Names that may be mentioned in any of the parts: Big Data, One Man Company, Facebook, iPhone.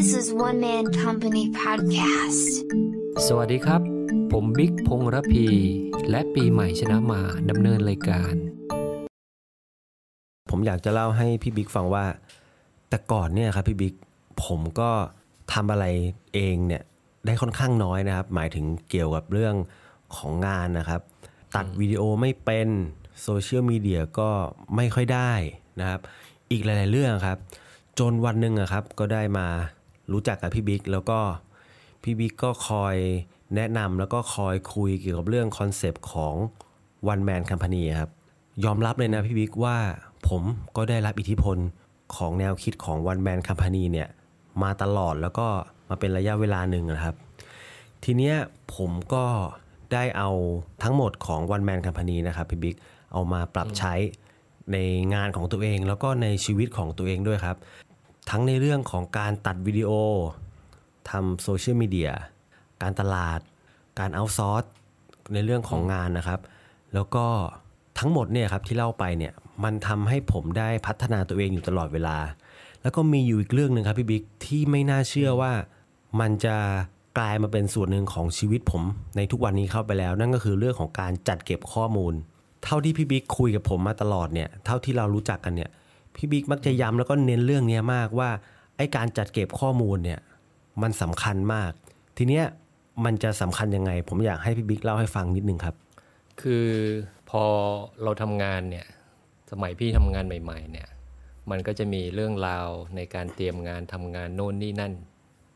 This is One Man Company Podcast สวัสดีครับผมบิ๊กพงษ์ระพีและปีใหม่ชนะมาดำเนินรายการผมอยากจะเล่าให้พี่บิ๊กฟังว่าแต่ก่อนเนี่ยครับพี่บิ๊กผมก็ทำอะไรเองเนี่ยได้ค่อนข้างน้อยนะครับหมายถึงเกี่ยวกับเรื่องของงานนะครับตัดวิดีโอไม่เป็นโซเชียลมีเดียก็ไม่ค่อยได้นะครับอีกหลายๆเรื่องครับจนวันหนึ่งอะครับก็ได้มารู้จักกับพี่บิ๊กแล้วก็พี่บิ๊กก็คอยแนะนำแล้วก็คอยคุยเกี่ยวกับเรื่องคอนเซปต์ของ One Man Company ครับยอมรับเลยนะพี่บิ๊กว่าผมก็ได้รับอิทธิพลของแนวคิดของ One Man Company เนี่ยมาตลอดแล้วก็มาเป็นระยะเวลาหนึ่งนะครับทีเนี้ยผมก็ได้เอาทั้งหมดของ One Man Company นะครับพี่บิ๊กเอามาปรับใช้ในงานของตัวเองแล้วก็ในชีวิตของตัวเองด้วยครับทั้งในเรื่องของการตัดวิดีโอทำโซเชียลมีเดียการตลาดการเอาท์ซอร์สในเรื่องของงานนะครับแล้วก็ทั้งหมดเนี่ยครับที่เล่าไปเนี่ยมันทำให้ผมได้พัฒนาตัวเองอยู่ตลอดเวลาแล้วก็มีอยู่อีกเรื่องนึงครับพี่บิ๊กที่ไม่น่าเชื่อว่ามันจะกลายมาเป็นส่วนหนึ่งของชีวิตผมในทุกวันนี้เข้าไปแล้วนั่นก็คือเรื่องของการจัดเก็บข้อมูลเท่าที่พี่บิ๊กคุยกับผมมาตลอดเนี่ยเท่าที่เรารู้จักกันเนี่ยพี่บิ๊กมักจะย้ำแล้วก็เน้นเรื่องนี้มากว่าไอ้การจัดเก็บข้อมูลเนี่ยมันสำคัญมากทีเนี้ยมันจะสำคัญยังไงผมอยากให้พี่บิ๊กเล่าให้ฟังนิดนึงครับคือพอเราทำงานเนี่ยสมัยพี่ทำงานใหม่ๆเนี่ยมันก็จะมีเรื่องราวในการเตรียมงานทำงานโน่นนี่นั่น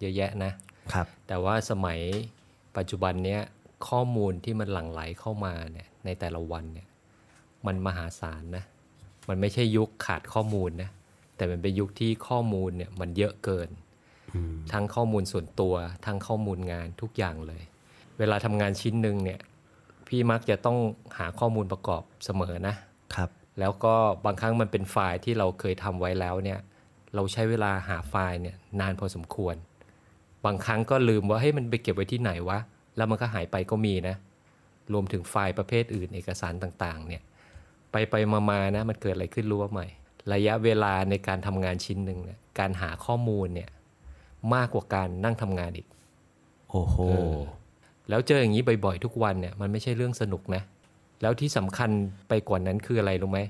เยอะแยะนะครับแต่ว่าสมัยปัจจุบันเนี้ยข้อมูลที่มันหลั่งไหลเข้ามาเนี่ยในแต่ละวันเนี่ยมันมหาศาลนะมันไม่ใช่ยุคขาดข้อมูลนะแต่มันเป็นยุคที่ข้อมูลเนี่ยมันเยอะเกินทั้งข้อมูลส่วนตัวทั้งข้อมูลงานทุกอย่างเลยเวลาทำงานชิ้นนึงเนี่ยพี่มักจะต้องหาข้อมูลประกอบเสมอนะครับแล้วก็บางครั้งมันเป็นไฟล์ที่เราเคยทำไว้แล้วเนี่ยเราใช้เวลาหาไฟล์เนี่ยนานพอสมควรบางครั้งก็ลืมว่าเฮ้ยมันไปเก็บไว้ที่ไหนวะแล้วมันก็หายไปก็มีนะรวมถึงไฟล์ประเภทอื่นเอกสารต่างๆเนี่ยไปๆมาๆนะมันเกิดอะไรขึ้นรู้ว่าใหม่ระยะเวลาในการทำงานชิ้นนึงเนี่ยการหาข้อมูลเนี่ยมากกว่าการนั่งทำงานอีกโอ้โหแล้วเจออย่างนี้บ่อยๆทุกวันเนี่ยมันไม่ใช่เรื่องสนุกนะแล้วที่สำคัญไปกว่านั้นคืออะไรรู้ไหม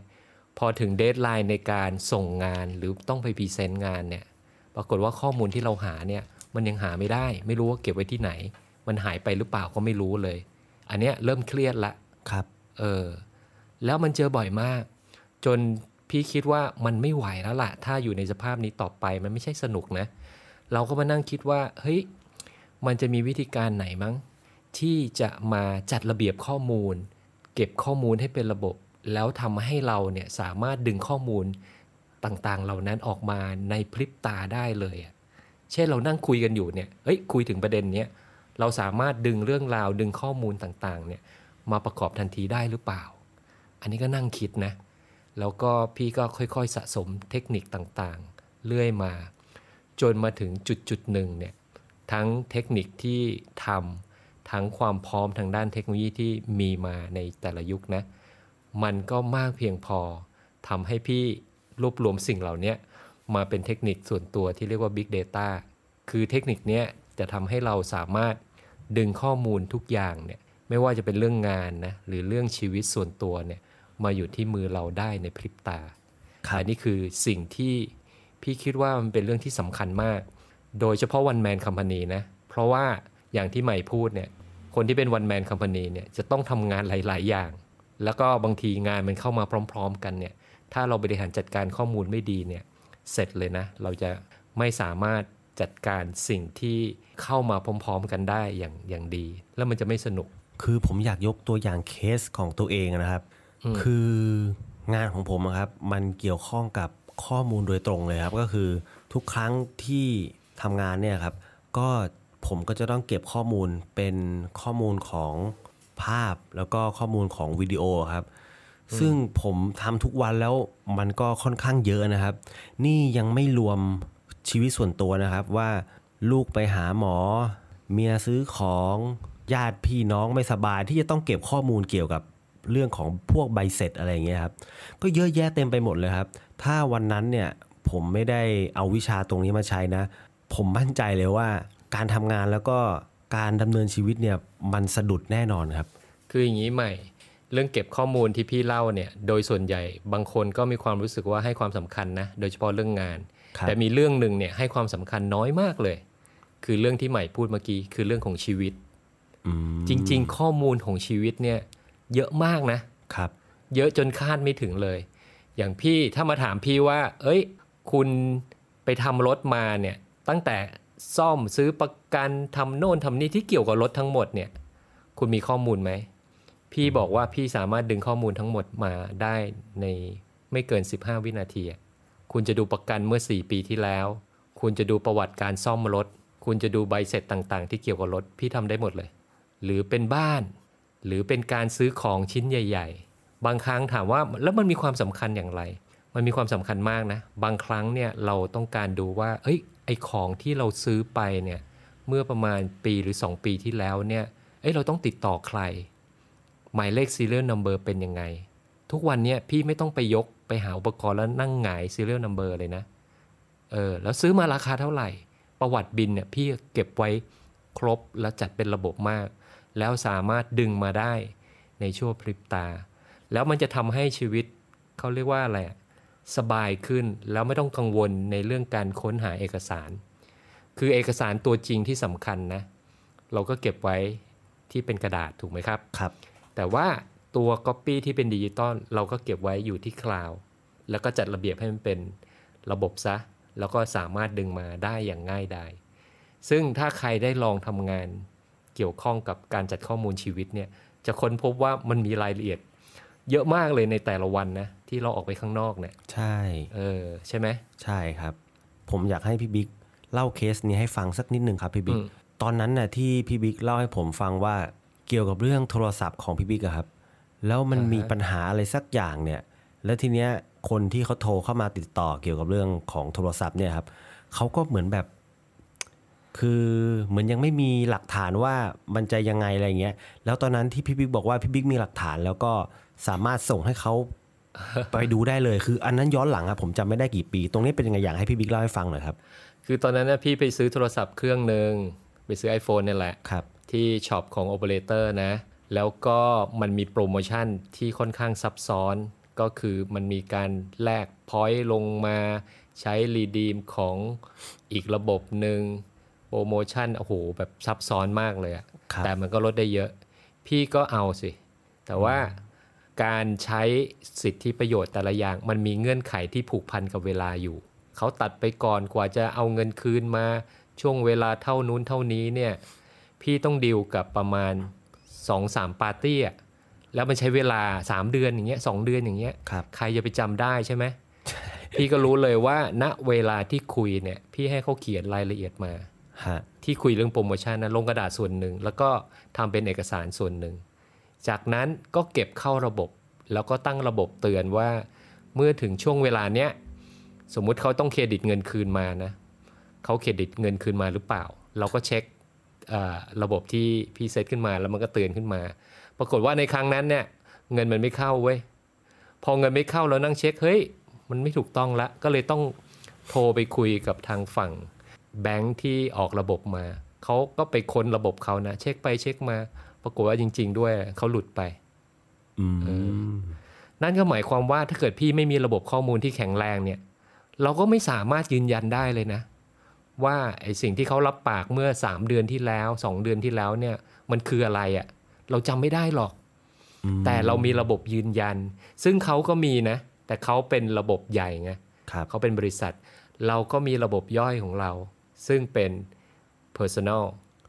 พอถึงเดดไลน์ในการส่งงานหรือต้องไปพรีเซนต์งานเนี่ยปรากฏว่าข้อมูลที่เราหาเนี่ยมันยังหาไม่ได้ไม่รู้ว่าเก็บไว้ที่ไหนมันหายไปหรือเปล่าก็ไม่รู้เลยอันเนี้ยเริ่มเครียดละครับแล้วมันเจอบ่อยมากจนพี่คิดว่ามันไม่ไหวแล้วล่ะถ้าอยู่ในสภาพนี้ต่อไปมันไม่ใช่สนุกนะเราก็มานั่งคิดว่าเฮ้ยมันจะมีวิธีการไหนมั้งที่จะมาจัดระเบียบข้อมูลเก็บข้อมูลให้เป็นระบบแล้วทำให้เราเนี่ยสามารถดึงข้อมูลต่างๆเหล่านั้นออกมาในพริบตาได้เลยเช่นเรานั่งคุยกันอยู่เนี่ยเฮ้ยคุยถึงประเด็นเนี้ยเราสามารถดึงเรื่องราวดึงข้อมูลต่างๆเนี่ยมาประกอบทันทีได้หรือเปล่าอันนี้ก็นั่งคิดนะแล้วก็พี่ก็ค่อยๆสะสมเทคนิคต่างๆเรื่อยมาจนมาถึงจุดๆหนึ่งเนี่ยทั้งเทคนิคที่ทำทั้งความพร้อมทางด้านเทคโนโลยีที่มีมาในแต่ละยุคนะมันก็มากเพียงพอทำให้พี่รวบรวมสิ่งเหล่านี้มาเป็นเทคนิคส่วนตัวที่เรียกว่า Big Data คือเทคนิคเนี้ยจะทำให้เราสามารถดึงข้อมูลทุกอย่างเนี่ยไม่ว่าจะเป็นเรื่องงานนะหรือเรื่องชีวิตส่วนตัวเนี่ยมาอยู่ที่มือเราได้ในพริบตาอันนี้คือสิ่งที่พี่คิดว่ามันเป็นเรื่องที่สำคัญมากโดยเฉพาะ One Man Company นะเพราะว่าอย่างที่ใหม่พูดเนี่ยคนที่เป็น One Man Company เนี่ยจะต้องทำงานหลายๆอย่างแล้วก็บางทีงานมันเข้ามาพร้อมๆกันเนี่ยถ้าเราบริหารจัดการข้อมูลไม่ดีเนี่ยเสร็จเลยนะเราจะไม่สามารถจัดการสิ่งที่เข้ามาพร้อมๆกันได้อย่างดีแล้วมันจะไม่สนุกคือผมอยากยกตัวอย่างเคสของตัวเองนะครับคืองานของผมครับมันเกี่ยวข้องกับข้อมูลโดยตรงเลยครับก็คือทุกครั้งที่ทำงานเนี่ยครับก็ผมก็จะต้องเก็บข้อมูลเป็นข้อมูลของภาพแล้วก็ข้อมูลของวิดีโอครับซึ่งผมทำทุกวันแล้วมันก็ค่อนข้างเยอะนะครับนี่ยังไม่รวมชีวิตส่วนตัวนะครับว่าลูกไปหาหมอเมียซื้อของญาติพี่น้องไม่สบายที่จะต้องเก็บข้อมูลเกี่ยวกับเรื่องของพวกใบเสร็จอะไรอย่างเงี้ยครับก็เยอะแยะเต็มไปหมดเลยครับถ้าวันนั้นเนี่ยผมไม่ได้เอาวิชาตรงนี้มาใช้นะ ผมมั่นใจเลยว่าการทำงานแล้วก็การดำเนินชีวิตเนี่ยมันสะดุดแน่นอนครับคืออย่างนี้ใหม่เรื่องเก็บข้อมูลที่พี่เล่าเนี่ยโดยส่วนใหญ่บางคนก็มีความรู้สึกว่าให้ความสำคัญนะโดยเฉพาะเรื่องงานแต่มีเรื่องหนึ่งเนี่ยให้ความสำคัญน้อยมากเลยคือเรื่องที่ใหม่พูดเมื่อกี้คือเรื่องของชีวิตจริงๆข้อมูลของชีวิตเนี่ยเยอะมากนะครับเยอะจนคาดไม่ถึงเลยอย่างพี่ถ้ามาถามพี่ว่าเอ้ยคุณไปทำรถมาเนี่ยตั้งแต่ซ่อมซื้อประกันทำโน่นทำนี่ที่เกี่ยวกับรถทั้งหมดเนี่ยคุณมีข้อมูลไหมพี่บอกว่าพี่สามารถดึงข้อมูลทั้งหมดมาได้ในไม่เกิน15วินาทีคุณจะดูประกันเมื่อ4ปีที่แล้วคุณจะดูประวัติการซ่อมรถคุณจะดูใบเสร็จต่างๆที่เกี่ยวกับรถพี่ทำได้หมดเลยหรือเป็นบ้านหรือเป็นการซื้อของชิ้นใหญ่ๆบางครั้งถามว่าแล้วมันมีความสำคัญอย่างไรมันมีความสำคัญมากนะบางครั้งเนี่ยเราต้องการดูว่าเอ้ยไอ้ของที่เราซื้อไปเนี่ยเมื่อประมาณปีหรือ2ปีที่แล้วเนี่ยเอ้ยเราต้องติดต่อใครหมายเลข serial number เป็นยังไงทุกวันเนี้ยพี่ไม่ต้องไปยกไปหาอุปกรณ์แล้วนั่งหงาย serial number เลยนะแล้วซื้อมาราคาเท่าไหร่ประวัติบินเนี่ยพี่เก็บไว้ครบและจัดเป็นระบบมากแล้วสามารถดึงมาได้ในชั่วพริบตาแล้วมันจะทำให้ชีวิตเขาเรียกว่าอะไรสบายขึ้นแล้วไม่ต้องกังวลในเรื่องการค้นหาเอกสารคือเอกสารตัวจริงที่สำคัญนะเราก็เก็บไว้ที่เป็นกระดาษถูกไหมครับครับแต่ว่าตัว Copy ที่เป็นดิจิตอลเราก็เก็บไว้อยู่ที่คลาวด์แล้วก็จัดระเบียบให้มันเป็นระบบซะแล้วก็สามารถดึงมาได้อย่างง่ายดายซึ่งถ้าใครได้ลองทำงานเกี่ยวข้องกับการจัดข้อมูลชีวิตเนี่ยจะค้นพบว่ามันมีรายละเอียดเยอะมากเลยในแต่ละวันนะที่เราออกไปข้างนอกเนี่ยใช่ใช่ไหมใช่ครับผมอยากให้พี่บิ๊กเล่าเคสนี้ให้ฟังสักนิดหนึ่งครับพี่บิ๊กตอนนั้นน่ะที่พี่บิ๊กเล่าให้ผมฟังว่าเกี่ยวกับเรื่องโทรศัพท์ของพี่บิ๊กครับแล้วมันมีปัญหาอะไรสักอย่างเนี่ยแล้วทีเนี้ยคนที่เขาโทรเข้ามาติดต่อเกี่ยวกับเรื่องของโทรศัพท์เนี่ยครับเขาก็เหมือนแบบคือเหมือนยังไม่มีหลักฐานว่ามันจะยังไงอะไรเงี้ยแล้วตอนนั้นที่พี่บิ๊กบอกว่าพี่บิ๊กมีหลักฐานแล้วก็สามารถส่งให้เขาไปดูได้เลยคืออันนั้นย้อนหลังอะผมจำไม่ได้กี่ปีตรงนี้เป็นยังไงอยากให้พี่บิ๊กเล่าให้ฟังหน่อยครับคือตอนนั้นนะพี่ไปซื้อโทรศัพท์เครื่องหนึ่งไปซื้อ iPhone เนี่ยแหละครับที่ช็อปของโอเปอเรเตอร์นะแล้วก็มันมีโปรโมชั่นที่ค่อนข้างซับซ้อนก็คือมันมีการแลกพอยต์ลงมาใช้รีดีมของอีกระบบหนึ่งโปรโมชั่นโอ้โหแบบซับซ้อนมากเลยอะแต่มันก็ลดได้เยอะพี่ก็เอาสิแต่ว่าการใช้สิทธิประโยชน์แต่ละอย่างมันมีเงื่อนไขที่ผูกพันกับเวลาอยู่เขาตัดไปก่อนกว่าจะเอาเงินคืนมาช่วงเวลาเท่านู้นเท่านี้เนี่ยพี่ต้องดีลกับประมาณ 2-3 ปาร์ตี้อะแล้วมันใช้เวลา3เดือนอย่างเงี้ย2เดือนอย่างเงี้ยใครจะไปจำได้ใช่ไหม พี่ก็รู้เลยว่าณเวลาที่คุยเนี่ยพี่ให้เขาเขียนรายละเอียดมาที่คุยเรื่องโปรโมชั่นนะลงกระดาษส่วนหนึ่งแล้วก็ทำเป็นเอกสารส่วนหนึ่งจากนั้นก็เก็บเข้าระบบแล้วก็ตั้งระบบเตือนว่าเมื่อถึงช่วงเวลาเนี้ยสมมุติเขาต้องเครดิตเงินคืนมานะเขาเครดิตเงินคืนมาหรือเปล่าเราก็เช็คระบบที่พี่เซตขึ้นมาแล้วมันก็เตือนขึ้นมาปรากฏว่าในครั้งนั้นเนี่ยเงินมันไม่เข้าเว้ยพอเงินไม่เข้าเรานั่งเช็คเฮ้ยมันไม่ถูกต้องละก็เลยต้องโทรไปคุยกับทางฝั่งแบงค์ที่ออกระบบมาเขาก็ไปค้นระบบเขานะเช็คไปเช็คมาปรากฏว่าจริงๆด้วยเขาหลุดไปนั่นก็หมายความว่าถ้าเกิดพี่ไม่มีระบบข้อมูลที่แข็งแรงเนี่ยเราก็ไม่สามารถยืนยันได้เลยนะว่าไอ้สิ่งที่เขารับปากเมื่อ3เดือนที่แล้ว2เดือนที่แล้วเนี่ยมันคืออะไรอ่ะเราจำไม่ได้หรอกแต่เรามีระบบยืนยันซึ่งเขาก็มีนะแต่เขาเป็นระบบใหญ่ไงเขาเป็นบริษัทเราก็มีระบบย่อยของเราซึ่งเป็น personal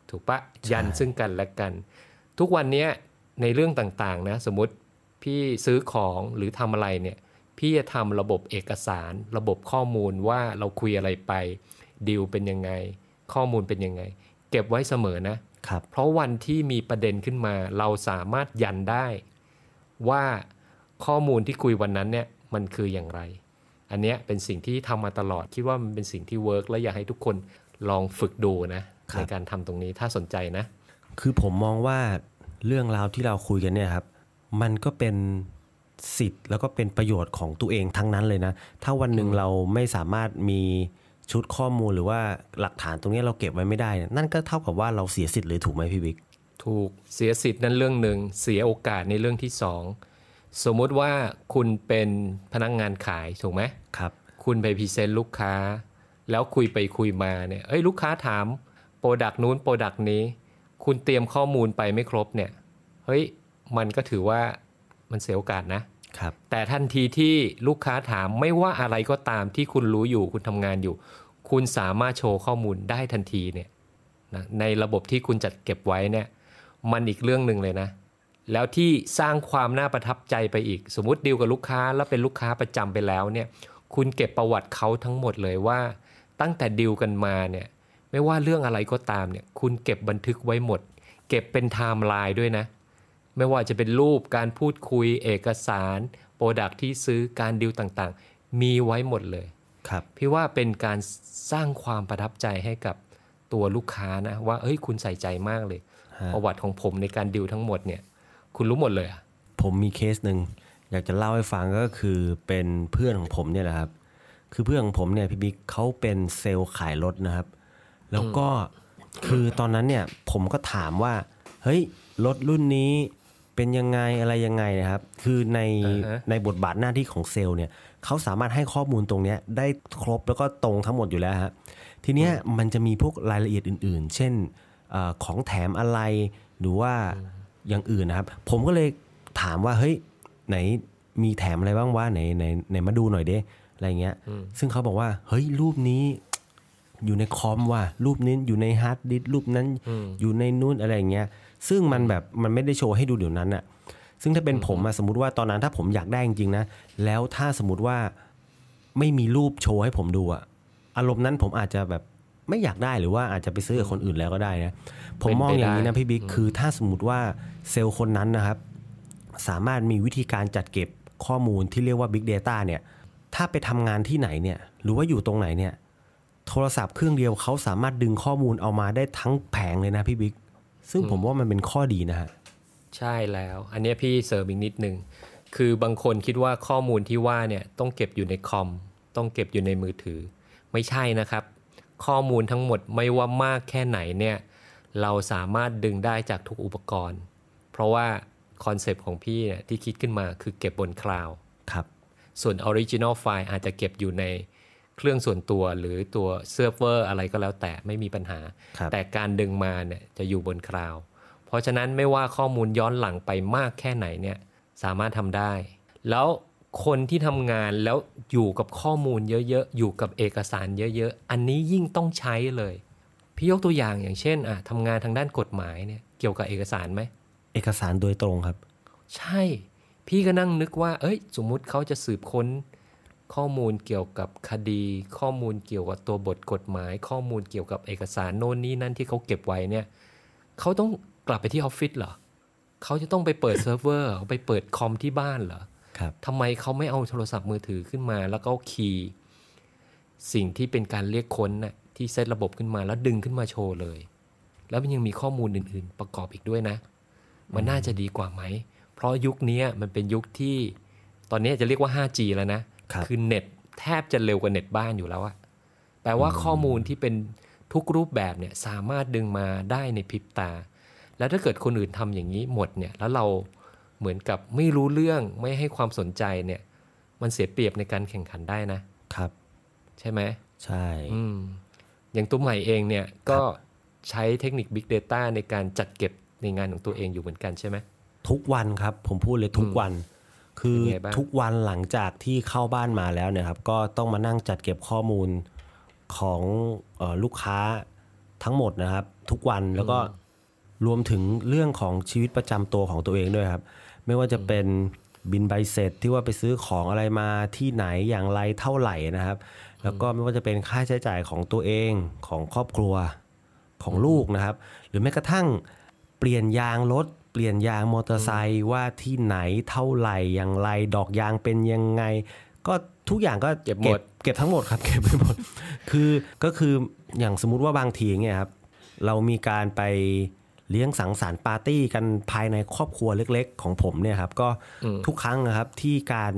ถูกปะยันซึ่งกันและกันทุกวันนี้ในเรื่องต่างๆนะสมมติพี่ซื้อของหรือทำอะไรเนี่ยพี่จะทำระบบเอกสารระบบข้อมูลว่าเราคุยอะไรไปดีลเป็นยังไงข้อมูลเป็นยังไงเก็บไว้เสมอนะครับเพราะวันที่มีประเด็นขึ้นมาเราสามารถยันได้ว่าข้อมูลที่คุยวันนั้นเนี่ยมันคืออย่างไรอันนี้เป็นสิ่งที่ทำมาตลอดคิดว่ามันเป็นสิ่งที่เวิร์กและอยากให้ทุกคนลองฝึกดูนะในการทำตรงนี้ถ้าสนใจนะคือผมมองว่าเรื่องราวที่เราคุยกันเนี่ยครับมันก็เป็นสิทธิ์แล้วก็เป็นประโยชน์ของตัวเองทั้งนั้นเลยนะถ้าวันหนึ่งเราไม่สามารถมี ชุดข้อมูลหรือว่าหลักฐานตรงนี้เราเก็บไว้ไม่ได้นั่นก็เท่ากับว่าเราเสียสิทธิ์เลยถูกไหมพี่บิ๊กถูกเสียสิทธิ์นั่นเรื่องหนึ่งเสียโอกาสในเรื่องที่สองสมมติว่าคุณเป็นพนักงานขายถูกไหมครับคุณไปพรีเซนต์ลูกค้าแล้วคุยไปคุยมาเนี่ยเอ้ยลูกค้าถามโปรดักต์นู้นโปรดักต์นี้คุณเตรียมข้อมูลไปไม่ครบเนี่ยเฮ้ยมันก็ถือว่ามันเสียโอกาสนะครับแต่ทันทีที่ลูกค้าถามไม่ว่าอะไรก็ตามที่คุณรู้อยู่คุณทำงานอยู่คุณสามารถโชว์ข้อมูลได้ทันทีเนี่ยนะในระบบที่คุณจัดเก็บไว้เนี่ยมันอีกเรื่องนึงเลยนะแล้วที่สร้างความน่าประทับใจไปอีกสมมติดีลกับลูกค้าแล้วเป็นลูกค้าประจำไปแล้วเนี่ยคุณเก็บประวัติเขาทั้งหมดเลยว่าตั้งแต่ดีลกันมาเนี่ยไม่ว่าเรื่องอะไรก็ตามเนี่ยคุณเก็บบันทึกไว้หมดเก็บเป็นไทม์ไลน์ด้วยนะไม่ว่าจะเป็นรูปการพูดคุยเอกสารโปรดักต์ที่ซื้อการดีลต่างๆมีไว้หมดเลยครับพี่ว่าเป็นการสร้างความประทับใจให้กับตัวลูกค้านะว่าเอ้ยคุณใส่ใจมากเลยประวัติของผมในการดีลทั้งหมดเนี่ยคุณรู้หมดเลยอ่ะผมมีเคสนึงอยากจะเล่าให้ฟังก็คือเป็นเพื่อนของผมเนี่ยแหละครับคือเพื่อนของผมเนี่ยพี่บิ๊กเขาเป็นเซลล์ขายรถนะครับแล้วก็คือตอนนั้นเนี่ยผมก็ถามว่าเฮ้ยรถรุ่นนี้เป็นยังไงอะไรยังไงนะครับคือในบทบาทหน้าที่ของเซลล์เนี่ยเขาสามารถให้ข้อมูลตรงนี้ได้ครบแล้วก็ตรงทั้งหมดอยู่แล้วฮะทีเนี้ยมันจะมีพวกรายละเอียดอื่นๆเช่นของแถมอะไรหรือว่าอย่างอื่นนะครับผมก็เลยถามว่าเฮ้ยไหนมีแถมอะไรบ้างวะไหนมาดูหน่อยดิอะไรเงี้ยซึ่งเขาบอกว่าเฮ้ยรูปนี้อยู่ในคอมว่ะรูปนี้อยู่ในฮาร์ดดิสก์รูปนั้นอยู่ในนู่นอะไรอย่างเงี้ยซึ่งมันแบบมันไม่ได้โชว์ให้ดูเดี๋ยวนั้นอะซึ่งถ้าเป็นผมอะสมมติว่าตอนนั้นถ้าผมอยากได้จริงๆนะแล้วถ้าสมมติว่าไม่มีรูปโชว์ให้ผมดูอะอารมณ์นั้นผมอาจจะแบบไม่อยากได้หรือว่าอาจจะไปซื้อกับคนอื่นแล้วก็ได้นะผมมองอย่างนี้นะพี่บิ๊กคือถ้าสมมติว่าเซลล์คนนั้นนะครับสามารถมีวิธีการจัดเก็บข้อมูลที่เรียกว่า Big Data เนี่ยถ้าไปทำงานที่ไหนเนี่ยหรือว่าอยู่ตรงไหนเนี่ยโทรศัพท์เครื่องเดียวเขาสามารถดึงข้อมูลเอามาได้ทั้งแผงเลยนะพี่บิ๊กซึ่งผมว่ามันเป็นข้อดีนะฮะใช่แล้วอันนี้พี่เสริมอีกนิดนึงคือบางคนคิดว่าข้อมูลที่ว่าเนี่ยต้องเก็บอยู่ในคอมต้องเก็บอยู่ในมือถือไม่ใช่นะครับข้อมูลทั้งหมดไม่ว่ามากแค่ไหนเนี่ยเราสามารถดึงได้จากทุกอุปกรณ์เพราะว่าคอนเซปต์ของพี่เนี่ยที่คิดขึ้นมาคือเก็บบนคลาวด์ครับส่วน Original File อาจจะเก็บอยู่ในเครื่องส่วนตัวหรือตัวเซิร์ฟเวอร์อะไรก็แล้วแต่ไม่มีปัญหาแต่การดึงมาเนี่ยจะอยู่บนคลาวด์เพราะฉะนั้นไม่ว่าข้อมูลย้อนหลังไปมากแค่ไหนเนี่ยสามารถทำได้แล้วคนที่ทำงานแล้วอยู่กับข้อมูลเยอะๆอยู่กับเอกสารเยอะๆอันนี้ยิ่งต้องใช้เลยพี่ยกตัวอย่างอย่างเช่นทำงานทางด้านกฎหมายเนี่ยเกี่ยวกับเอกสารไหมเอกสารโดยตรงครับใช่พี่ก็นั่งนึกว่าเอ้ยสมมุติเขาจะสืบค้นข้อมูลเกี่ยวกับคดีข้อมูลเกี่ยวกับตัวบทกฎหมายข้อมูลเกี่ยวกับเอกสารโน่นนี่นั่นที่เขาเก็บไว้เนี่ยเขาต้องกลับไปที่ออฟฟิศเหรอเขาจะต้องไปเปิดเซิร์ฟเวอร์ไปเปิดคอมที่บ้านเหรอทำไมเขาไม่เอาโทรศัพท์มือถือขึ้นมาแล้วก็คีย์สิ่งที่เป็นการเรียกค้นน่ะที่เซตระบบขึ้นมาแล้วดึงขึ้นมาโชว์เลยแล้วมันยังมีข้อมูลอื่นๆประกอบอีกด้วยนะมันน่าจะดีกว่าไหมเพราะยุคนี้มันเป็นยุคที่ตอนนี้จะเรียกว่า 5G แล้วนะ คือเน็ตแทบจะเร็วกว่าเน็ตบ้านอยู่แล้วอะแปลว่าข้อมูลที่เป็นทุกรูปแบบเนี่ยสามารถดึงมาได้ในพริบตาแล้วถ้าเกิดคนอื่นทำอย่างนี้หมดเนี่ยแล้วเราเหมือนกับไม่รู้เรื่องไม่ให้ความสนใจเนี่ยมันเสียเปรียบในการแข่งขันได้นะครับใช่ไหมใช่อย่างตัวใหม่เองเนี่ยก็ใช้เทคนิค Big Data ในการจัดเก็บในงานของตัวเองอยู่เหมือนกันใช่ไหมทุกวันครับผมพูดเลยทุกวันคือทุกวันหลังจากที่เข้าบ้านมาแล้วเนี่ยครับก็ต้องมานั่งจัดเก็บข้อมูลของลูกค้าทั้งหมดนะครับทุกวันแล้วก็รวมถึงเรื่องของชีวิตประจำตัวของตัวเองด้วยครับไม่ว่าจะเป็นบินใบเสร็จที่ว่าไปซื้อของอะไรมาที่ไหนอย่างไรเท่าไหร่นะครับแล้วก็ไม่ว่าจะเป็นค่าใช้จ่ายของตัวเองของครอบครัวของลูกนะครับหรือแม้กระทั่งเปลี่ยนยางรถเปลี่ยนยางมอเตอร์ไซค์ว่าที่ไหนเท่าไหร่อย่างไรดอกยางเป็นยังไงก็ทุกอย่างก็เก็บทั้งหมดครับเก็บไปหมดคือก็คืออย่างสมมุติว่าบางทีเนี่ยครับเรามีการไปเลี้ยงสังสรรค์ปาร์ตี้กันภายในครอบครัวเล็กๆของผมเนี่ยครับก็ทุกครั้งนะครับที่การ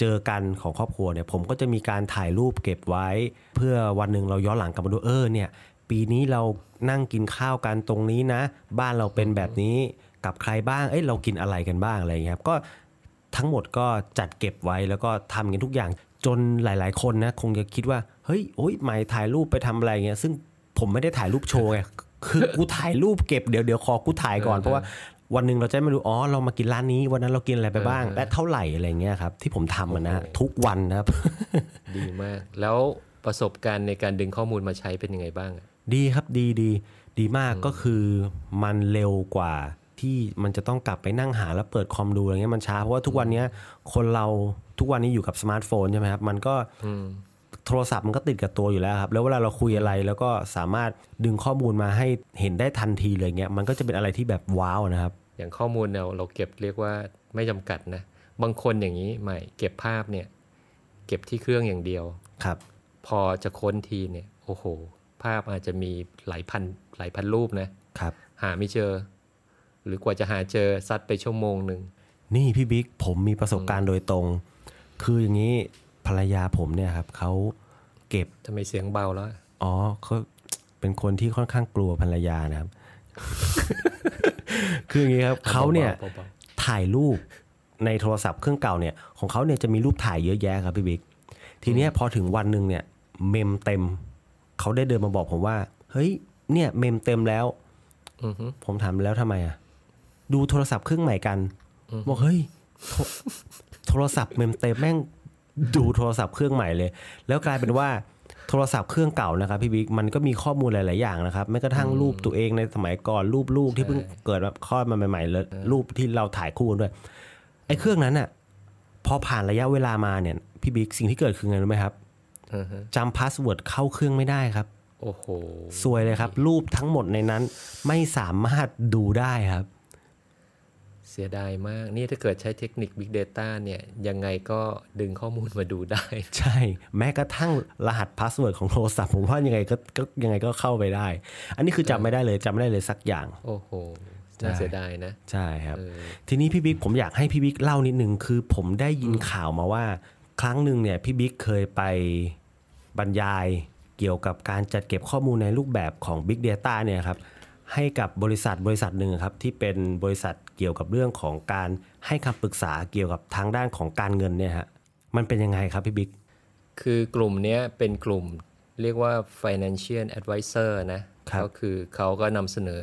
เจอกันของครอบครัวเนี่ยผมก็จะมีการถ่ายรูปเก็บไว้เพื่อวันหนึ่งเราย้อนหลังกลับมาดูเนี่ยปีนี้เรานั่งกินข้าวกันตรงนี้นะบ้านเราเป็นแบบนี้กับใครบ้างเรากินอะไรกันบ้างอะไรอย่างเงี้ยก็ทั้งหมดก็จัดเก็บไว้แล้วก็ทำกันทุกอย่างจนหลายๆคนนะคงจะคิดว่าเฮ้ยโอ๊ยหมายถ่ายรูปไปทำอะไรเงี้ยซึ่งผมไม่ได้ถ่ายรูปโชว์ไงคือกูถ่ายรูปเก็บเดี๋ยวขอกูถ่ายก่อนเพราะว่าวันหนึ่งเราจะไม่รู้อ๋อเรามากินร้านนี้วันนั้นเรากินอะไรไปบ้างและเท่าไหร่อะไรเงี้ยครับที่ผมทำนะทุกวันนะครับดีมากแล้วประสบการณ์ในการดึงข้อมูลมาใช้เป็นยังไงบ้างดีครับดีมากก็คือมันเร็วกว่าที่มันจะต้องกลับไปนั่งหาแล้วเปิดคอมดูอะไรเงี้ยมันช้าเพราะว่าทุกวันนี้คนเราทุกวันนี้อยู่กับสมาร์ทโฟนใช่ไหมครับมันก็โทรศัพท์มันก็ติดกับตัวอยู่แล้วครับแล้วเวลาเราคุยอะไรแล้วก็สามารถดึงข้อมูลมาให้เห็นได้ทันทีเลยเงี้ยมันก็จะเป็นอะไรที่แบบว้าวนะครับอย่างข้อมูลเราเก็บเรียกว่าไม่จำกัดนะบางคนอย่างนี้ไม่เก็บภาพเนี่ยเก็บที่เครื่องอย่างเดียวครับพอจะค้นทีเนี่ยโอ้โหภาพอาจจะมีหลายพันรูปนะครับหาไม่เจอหรือกว่าจะหาเจอซัดไปชั่วโมงหนึ่งนี่พี่บิ๊กผมมีประสบการณ์โดยตรงคืออย่างนี้ภรรยาผมเนี่ยครับเขาเก็บทำไมเสียงเบาแล้วอ๋อเขาเป็นคนที่ค่อนข้างกลัวภรรยานะครับ คืออย่างนี้ครับ เขาเนี่ยถ่ายรูปในโทรศัพท์เครื่องเก่าเนี่ยของเขาเนี่ยจะมีรูปถ่ายเยอะแยะครับพี่บิ๊กทีนี้พอถึงวันหนึ่งเนี่ยเมมเต็มเขาได้เดินมาบอกผมว่าเฮ้ยเนี่ยเมมเต็มแล้วผมถามแล้วทำไมอ่ะดูโทรศัพท์เครื่องใหม่กันบอกเฮ้ยโทรศัพท์เมมเต็มแม่งดูโทรศัพท์เครื่องใหม่เลยแล้วกลายเป็นว่าโทรศัพท์เครื่องเก่านะครับพี่บิ๊กมันก็มีข้อมูลหลายๆอย่างนะครับแม้กระทั่งรูปตัวเองในสมัยก่อนรูปลูกที่เพิ่งเกิดแบบคลอดมาใหม่ๆเลยรูปที่เราถ่ายคู่ด้วยไอ้เครื่องนั้นอ่ะพอผ่านระยะเวลามาเนี่ยพี่บิ๊กสิ่งที่เกิดคือไงรู้ไหมครับจำพาสเวิร์ดเข้าเครื่องไม่ได้ครับโอ้โหสวยเลยครับรูปทั้งหมดในนั้นไม่สามารถดูได้ครับเสียดายมากนี่ถ้าเกิดใช้เทคนิค Big Data เนี่ยยังไงก็ดึงข้อมูลมาดูได้ใช่แม้กระทั่งรหัสพาสเวิร์ดของโทรศัพท์ผมว่ายังไงก็เข้าไปได้อันนี้คือจำไม่ได้เลยจำไม่ได้เลยสักอย่างโอ้โหน่าเสียดายนะใช่ครับทีนี้พี่บิ๊กผมอยากให้พี่บิ๊กเล่านิดนึงคือผมได้ยินข่าวมาว่าครั้งหนึ่งเนี่ยพี่บิ๊กเคยไปบรรยายเกี่ยวกับการจัดเก็บข้อมูลในรูปแบบของ Big Data เนี่ยครับให้กับบริษัทหนึ่งครับที่เป็นบริษัทเกี่ยวกับเรื่องของการให้คำปรึกษาเกี่ยวกับทางด้านของการเงินเนี่ยฮะมันเป็นยังไงครับพี่บิ๊กคือกลุ่มนี้เป็นกลุ่มเรียกว่า Financial Advisor นะก็คือเขาก็นำเสนอ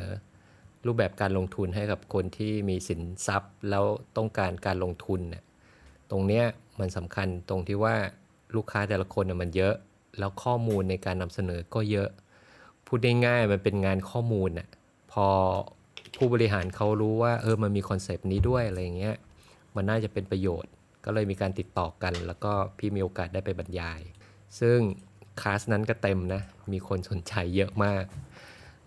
รูปแบบการลงทุนให้กับคนที่มีสินทรัพย์แล้วต้องการการลงทุนเนี่ยตรงเนี้ยมันสำคัญตรงที่ว่าลูกค้าแต่ละคนมันเยอะแล้วข้อมูลในการนำเสนอก็เยอะพูดง่ายๆมันเป็นงานข้อมูลน่ะพอผู้บริหารเขารู้ว่ามันมีคอนเซปต์นี้ด้วยอะไรอย่างเงี้ยมันน่าจะเป็นประโยชน์ก็เลยมีการติดต่อกันแล้วก็พี่มีโอกาสได้ไปบรรยายซึ่งคลาสนั้นก็เต็มนะมีคนสนใจเยอะมาก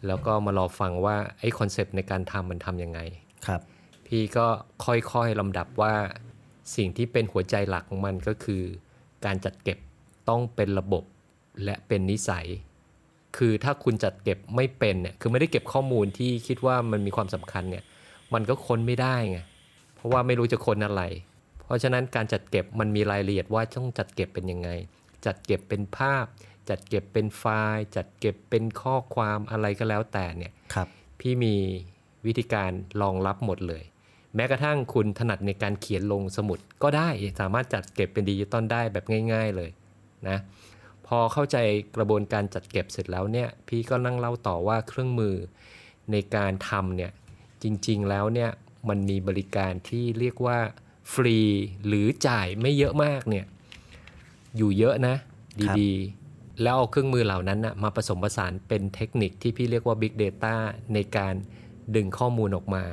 แล้วก็มารอฟังว่าไอ้คอนเซปต์ในการทำมันทำยังไงครับพี่ก็ค่อยๆลำดับว่าสิ่งที่เป็นหัวใจหลักของมันก็คือการจัดเก็บต้องเป็นระบบและเป็นนิสัยคือถ้าคุณจัดเก็บไม่เป็นเนี่ยคือไม่ได้เก็บข้อมูลที่คิดว่ามันมีความสำคัญเนี่ยมันก็ค้นไม่ได้ไงเพราะว่าไม่รู้จะค้นอะไรเพราะฉะนั้นการจัดเก็บมันมีรายละเอียดว่าต้องจัดเก็บเป็นยังไงจัดเก็บเป็นภาพจัดเก็บเป็นไฟล์จัดเก็บเป็นข้อความอะไรก็แล้วแต่เนี่ยพี่มีวิธีการรองรับหมดเลยแม้กระทั่งคุณถนัดในการเขียนลงสมุดก็ได้สามารถจัดเก็บเป็นดิจิตอลได้แบบง่ายๆเลยนะพอเข้าใจกระบวนการจัดเก็บเสร็จแล้วเนี่ยพี่ก็นั่งเล่าต่อว่าเครื่องมือในการทำเนี่ยจริงๆแล้วเนี่ยมันมีบริการที่เรียกว่าฟรีหรือจ่ายไม่เยอะมากเนี่ยอยู่เยอะนะดีๆแล้วเอาเครื่องมือเหล่านั้นนะมาผสมผสานเป็นเทคนิคที่พี่เรียกว่า Big Data ในการดึงข้อมูลออกมา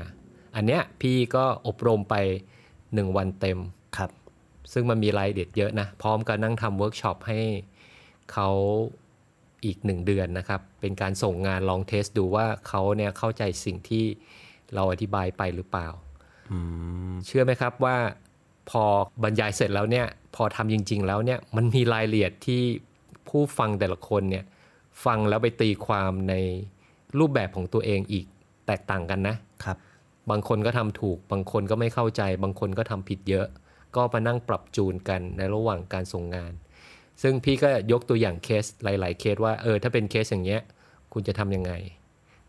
อันเนี้ยพี่ก็อบรมไป1วันเต็มครับซึ่งมันมีรายละเอียดเยอะนะพร้อมกับนั่งทำเวิร์กช็อปให้เขาอีก1เดือนนะครับเป็นการส่งงานลองเทสดูว่าเขาเนี่ยเข้าใจสิ่งที่เราอธิบายไปหรือเปล่าเชื่อไหมครับว่าพอบรรยายเสร็จแล้วเนี่ยพอทำจริงๆแล้วเนี่ยมันมีรายละเอียดที่ผู้ฟังแต่ละคนเนี่ยฟังแล้วไปตีความในรูปแบบของตัวเองอีกแตกต่างกันนะครับบางคนก็ทำถูกบางคนก็ไม่เข้าใจบางคนก็ทำผิดเยอะ ก็มานั่งปรับจูนกันในระหว่างการส่งงานซึ่งพี่ก็ยกตัวอย่างเคสหลายๆเคสว่าถ้าเป็นเคสอย่างเงี้ยคุณจะทำยังไง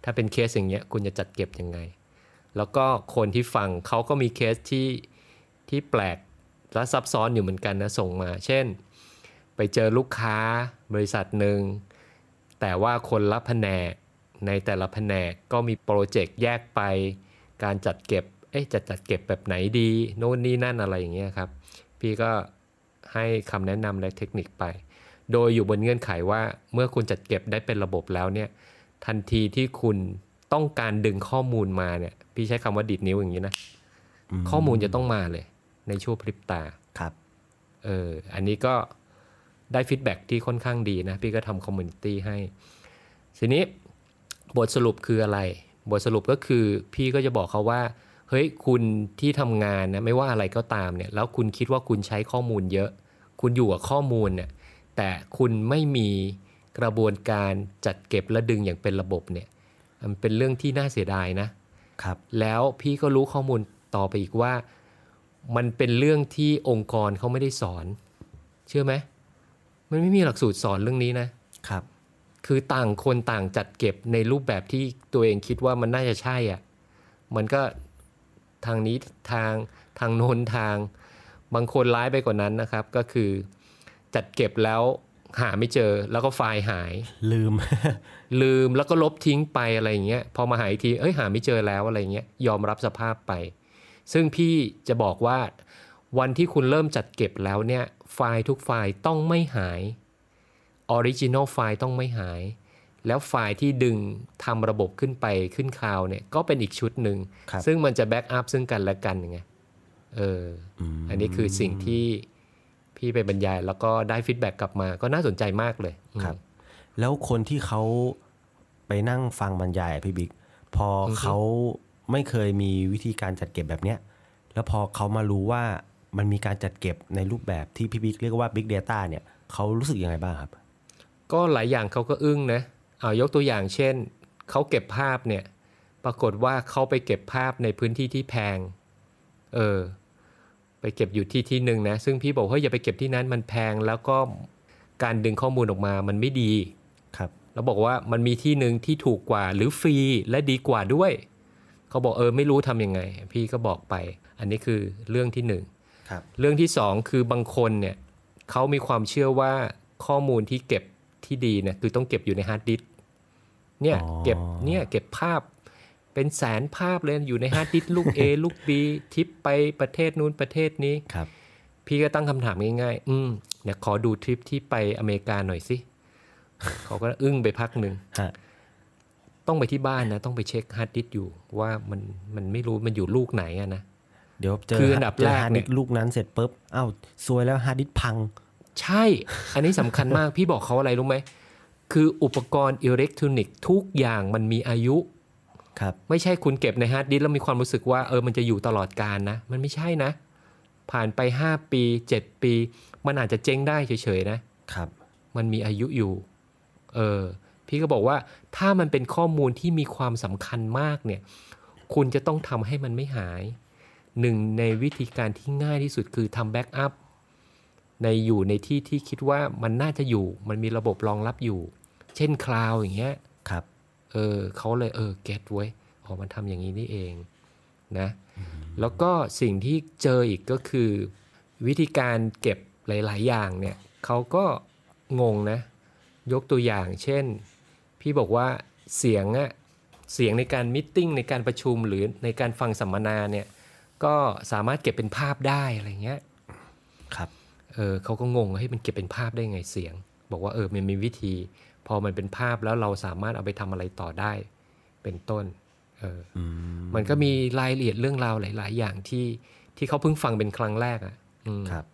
ถ้าเป็นเคสอย่างเงี้ยคุณจะจัดเก็บยังไงแล้วก็คนที่ฟังเขาก็มีเคสที่แปลกและซับซ้อนอยู่เหมือนกันนะส่งมาเช่นไปเจอลูกค้าบริษัทหนึ่งแต่ว่าคนละแผนกในแต่ละแผนกก็มีโปรเจกต์แยกไปการจัดเก็บจัดเก็บแบบไหนดีโน่นนี่นั่นอะไรอย่างเงี้ยครับพี่ก็ให้คำแนะนำและเทคนิคไปโดยอยู่บนเงื่อนไขว่าเมื่อคุณจัดเก็บได้เป็นระบบแล้วเนี่ยทันทีที่คุณต้องการดึงข้อมูลมาเนี่ยพี่ใช้คำว่าดีดนิ้วอย่างนี้นะข้อมูลจะต้องมาเลยในชั่วพริบตาครับอันนี้ก็ได้ฟีดแบ็กที่ค่อนข้างดีนะพี่ก็ทำคอมมูนิตี้ให้ทีนี้บทสรุปคืออะไรบทสรุปก็คือพี่ก็จะบอกเขาว่าเฮ้ยคุณที่ทำงานนะไม่ว่าอะไรก็ตามเนี่ยแล้วคุณคิดว่าคุณใช้ข้อมูลเยอะคุณอยู่กับข้อมูลเนี่ยแต่คุณไม่มีกระบวนการจัดเก็บและดึงอย่างเป็นระบบเนี่ยมันเป็นเรื่องที่น่าเสียดายนะครับแล้วพี่ก็รู้ข้อมูลต่อไปอีกว่ามันเป็นเรื่องที่องค์กรเขาไม่ได้สอนเชื่อไหมมันไม่มีหลักสูตรสอนเรื่องนี้นะครับคือต่างคนต่างจัดเก็บในรูปแบบที่ตัวเองคิดว่ามันน่าจะใช่อ่ะมันก็ทางนี้ทางโน้นทางบางคนร้ายไปกว่านั้นนะครับก็คือจัดเก็บแล้วหาไม่เจอแล้วก็ไฟล์หายลืมแล้วก็ลบทิ้งไปอะไรอย่างเงี้ยพอมาหาอีกทีหาไม่เจอแล้วอะไรอย่างเงี้ยยอมรับสภาพไปซึ่งพี่จะบอกว่าวันที่คุณเริ่มจัดเก็บแล้วเนี่ยไฟล์ทุกไฟล์ต้องไม่หายออริจินอลไฟล์ต้องไม่หายแล้วไฟล์ที่ดึงทำระบบขึ้นไปขึ้นคลาวด์เนี่ยก็เป็นอีกชุดหนึ่งซึ่งมันจะแบ็กอัพซึ่งกันและกันไงอันนี้คือสิ่งที่พี่ไปบรรยายแล้วก็ได้ฟีดแบ็กกลับมาก็น่าสนใจมากเลยครับแล้วคนที่เขาไปนั่งฟังบรรยายพี่บิ๊กพอเขาไม่เคยมีวิธีการจัดเก็บแบบเนี้ยแล้วพอเขามารู้ว่ามันมีการจัดเก็บในรูปแบบที่พี่บิ๊กเรียกว่า Big Data เนี่ยเขารู้สึกยังไงบ้างครับก็หลายอย่างเขาก็อึ้งนะยกตัวอย่างเช่นเขาเก็บภาพเนี่ยปรากฏว่าเขาไปเก็บภาพในพื้นที่ที่แพงไปเก็บอยู่ที่นึงนะซึ่งพี่บอกเฮ้ยอย่าไปเก็บที่นั้นมันแพงแล้วก็การดึงข้อมูลออกมามันไม่ดีครับแล้วบอกว่ามันมีที่นึงที่ถูกกว่าหรือฟรีและดีกว่าด้วยเขาบอกไม่รู้ทำยังไงพี่ก็บอกไปอันนี้คือเรื่องที่หนึ่งครับเรื่องที่สองคือบางคนเนี่ยเขามีความเชื่อว่าข้อมูลที่เก็บที่ดีเนี่ยคือต้องเก็บอยู่ในฮาร์ดดิสก์เนี่ยเก็บภาพเป็นแสนภาพเลยอยู่ในฮาร์ดดิสก์ลูก A ลูก B ทิปไปประเทศนู้นประเทศนี้ครับพี่ก็ตั้งคำถามง่ายๆเดี๋ยวขอดูทริปที่ไปอเมริกาหน่อยสิเขาก็อึ้งไปพักหนึ่งต้องไปที่บ้านนะต้องไปเช็คฮาร์ดดิสก์อยู่ว่ามันไม่รู้มันอยู่ลูกไหนอะนะเดี๋ยวเจออันดับแรกเนี่ยลูกนั้นเสร็จปุ๊บอ้าวซวยแล้วฮาร์ดดิสก์พังใช่อันนี้สำคัญมาก พี่บอกเขาอะไรรู้ไหมคืออุปกรณ์อิเล็กทรอนิกส์ทุกอย่างมันมีอายุครับไม่ใช่คุณเก็บในฮาร์ดดิสก์แล้วมีความรู้สึกว่ามันจะอยู่ตลอดกาลนะมันไม่ใช่นะผ่านไป5ปี7ปีมันอาจจะเจ๊งได้เฉยๆนะครับมันมีอายุอยู่พี่ก็บอกว่าถ้ามันเป็นข้อมูลที่มีความสำคัญมากเนี่ยคุณจะต้องทำให้มันไม่หายหนึ่งในวิธีการที่ง่ายที่สุดคือทำแบ็กอัพในอยู่ในที่ที่คิดว่ามันน่าจะอยู่มันมีระบบรองรับอยู่เช่นคลาวด์อย่างเงี้ยครับเขาเลยเก็ตไว้อ๋อมันทำอย่างนี้นี่เองนะ แล้วก็สิ่งที่เจออีกก็คือวิธีการเก็บหลายๆอย่างเนี่ยเขาก็งงนะยกตัวอย่างเช่นพี่บอกว่าเสียงในการมีตติ้งในการประชุมหรือในการฟังสัมมนาเนี่ยก็สามารถเก็บเป็นภาพได้อะไรเงี้ยครับเขาก็งงว่าให้มันเก็บเป็นภาพได้ไงเสียงบอกว่ามันมีวิธีพอมันเป็นภาพแล้วเราสามารถเอาไปทำอะไรต่อได้เป็นต้นมันก็มีรายละเอียดเรื่องราวหลายๆอย่างที่เขาเพิ่งฟังเป็นครั้งแรกอ่ะครับ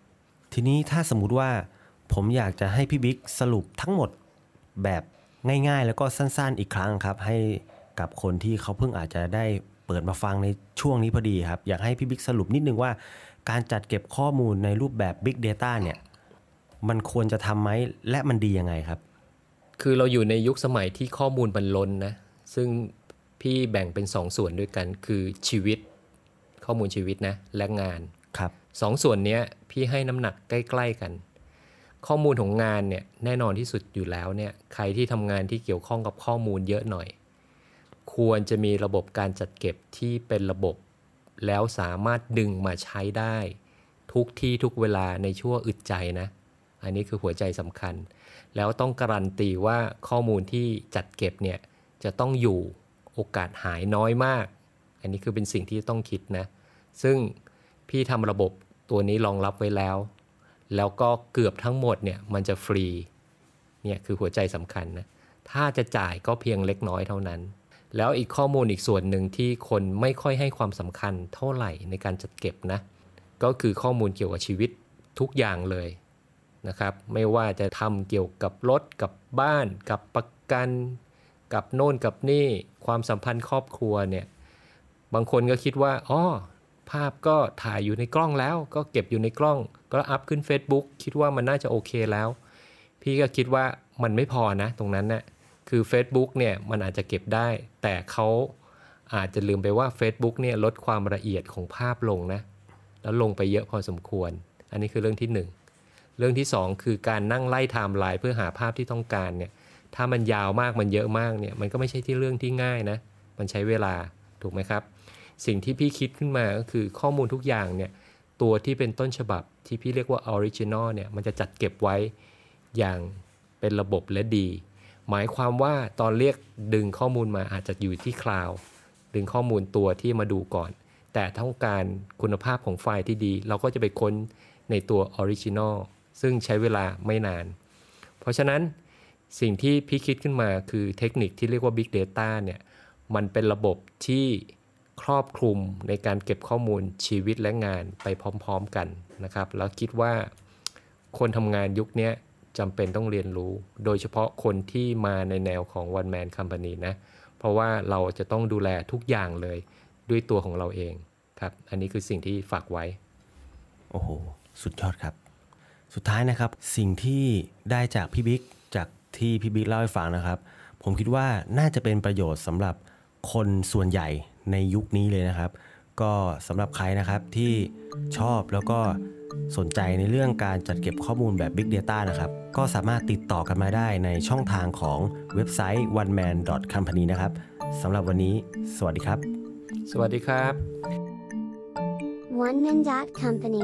ทีนี้ถ้าสมมุติว่าผมอยากจะให้พี่บิ๊กสรุปทั้งหมดแบบง่ายๆแล้วก็สั้นๆอีกครั้งครับให้กับคนที่เขาเพิ่งอาจจะได้เปิดมาฟังในช่วงนี้พอดีครับอยากให้พี่บิ๊กสรุปนิดนึงว่าการจัดเก็บข้อมูลในรูปแบบ Big Data เนี่ยมันควรจะทำไหมและมันดียังไงครับคือเราอยู่ในยุคสมัยที่ข้อมูลมันล้นนะซึ่งพี่แบ่งเป็น2 ส่วนด้วยกันคือชีวิตข้อมูลชีวิตนะและงานครับ 2 ส่วนนี้พี่ให้น้ำหนักใกล้ๆกันข้อมูลของงานเนี่ยแน่นอนที่สุดอยู่แล้วเนี่ยใครที่ทำงานที่เกี่ยวข้องกับข้อมูลเยอะหน่อยควรจะมีระบบการจัดเก็บที่เป็นระบบแล้วสามารถดึงมาใช้ได้ทุกที่ทุกเวลาในชั่วอึดใจนะอันนี้คือหัวใจสำคัญแล้วต้องการันตีว่าข้อมูลที่จัดเก็บเนี่ยจะต้องอยู่โอกาสหายน้อยมากอันนี้คือเป็นสิ่งที่ต้องคิดนะซึ่งพี่ทำระบบตัวนี้รองรับไว้แล้วแล้วก็เกือบทั้งหมดเนี่ยมันจะฟรีเนี่ยคือหัวใจสำคัญนะถ้าจะจ่ายก็เพียงเล็กน้อยเท่านั้นแล้วอีกข้อมูลอีกส่วนหนึ่งที่คนไม่ค่อยให้ความสำคัญเท่าไหร่ในการจัดเก็บนะก็คือข้อมูลเกี่ยวกับชีวิตทุกอย่างเลยนะครับไม่ว่าจะทำเกี่ยวกับรถกับบ้านกับประกันกับโน่นกับนี่ความสัมพันธ์ครอบครัวเนี่ยบางคนก็คิดว่าอ๋อภาพก็ถ่ายอยู่ในกล้องแล้วก็เก็บอยู่ในกล้องก็อัพขึ้น Facebook คิดว่ามันน่าจะโอเคแล้วพี่ก็คิดว่ามันไม่พอนะตรงนั้นนะคือ Facebook เนี่ยมันอาจจะเก็บได้แต่เขาอาจจะลืมไปว่า Facebook เนี่ยลดความละเอียดของภาพลงนะแล้วลงไปเยอะพอสมควรอันนี้คือเรื่องที่1เรื่องที่2คือการนั่งไล่ไทม์ไลน์เพื่อหาภาพที่ต้องการเนี่ยถ้ามันยาวมากมันเยอะมากเนี่ยมันก็ไม่ใช่ที่เรื่องที่ง่ายนะมันใช้เวลาถูกไหมครับสิ่งที่พี่คิดขึ้นมาก็คือข้อมูลทุกอย่างเนี่ยตัวที่เป็นต้นฉบับที่พี่เรียกว่าออริจินอลเนี่ยมันจะจัดเก็บไว้อย่างเป็นระบบและดีหมายความว่าตอนเรียกดึงข้อมูลมาอาจจะอยู่ที่คลาวด์ดึงข้อมูลตัวที่มาดูก่อนแต่ต้องการคุณภาพของไฟล์ที่ดีเราก็จะไปค้นในตัวออริจินอลซึ่งใช้เวลาไม่นานเพราะฉะนั้นสิ่งที่พี่คิดขึ้นมาคือเทคนิคที่เรียกว่า Big Data เนี่ยมันเป็นระบบที่ครอบคลุมในการเก็บข้อมูลชีวิตและงานไปพร้อมๆกันนะครับแล้วคิดว่าคนทำงานยุคนี้จำเป็นต้องเรียนรู้โดยเฉพาะคนที่มาในแนวของ One Man Company นะเพราะว่าเราจะต้องดูแลทุกอย่างเลยด้วยตัวของเราเองครับอันนี้คือสิ่งที่ฝากไว้โอ้โหสุดยอดครับสุดท้ายนะครับสิ่งที่ได้จากพี่บิ๊กจากที่พี่บิ๊กเล่าให้ฟังนะครับผมคิดว่าน่าจะเป็นประโยชน์สำหรับคนส่วนใหญ่ในยุคนี้เลยนะครับก็สำหรับใครนะครับที่ชอบแล้วก็สนใจในเรื่องการจัดเก็บข้อมูลแบบ Big Data นะครับก็สามารถติดต่อกันมาได้ในช่องทางของเว็บไซต์ oneman.company นะครับสำหรับวันนี้สวัสดีครับสวัสดีครับ oneman.company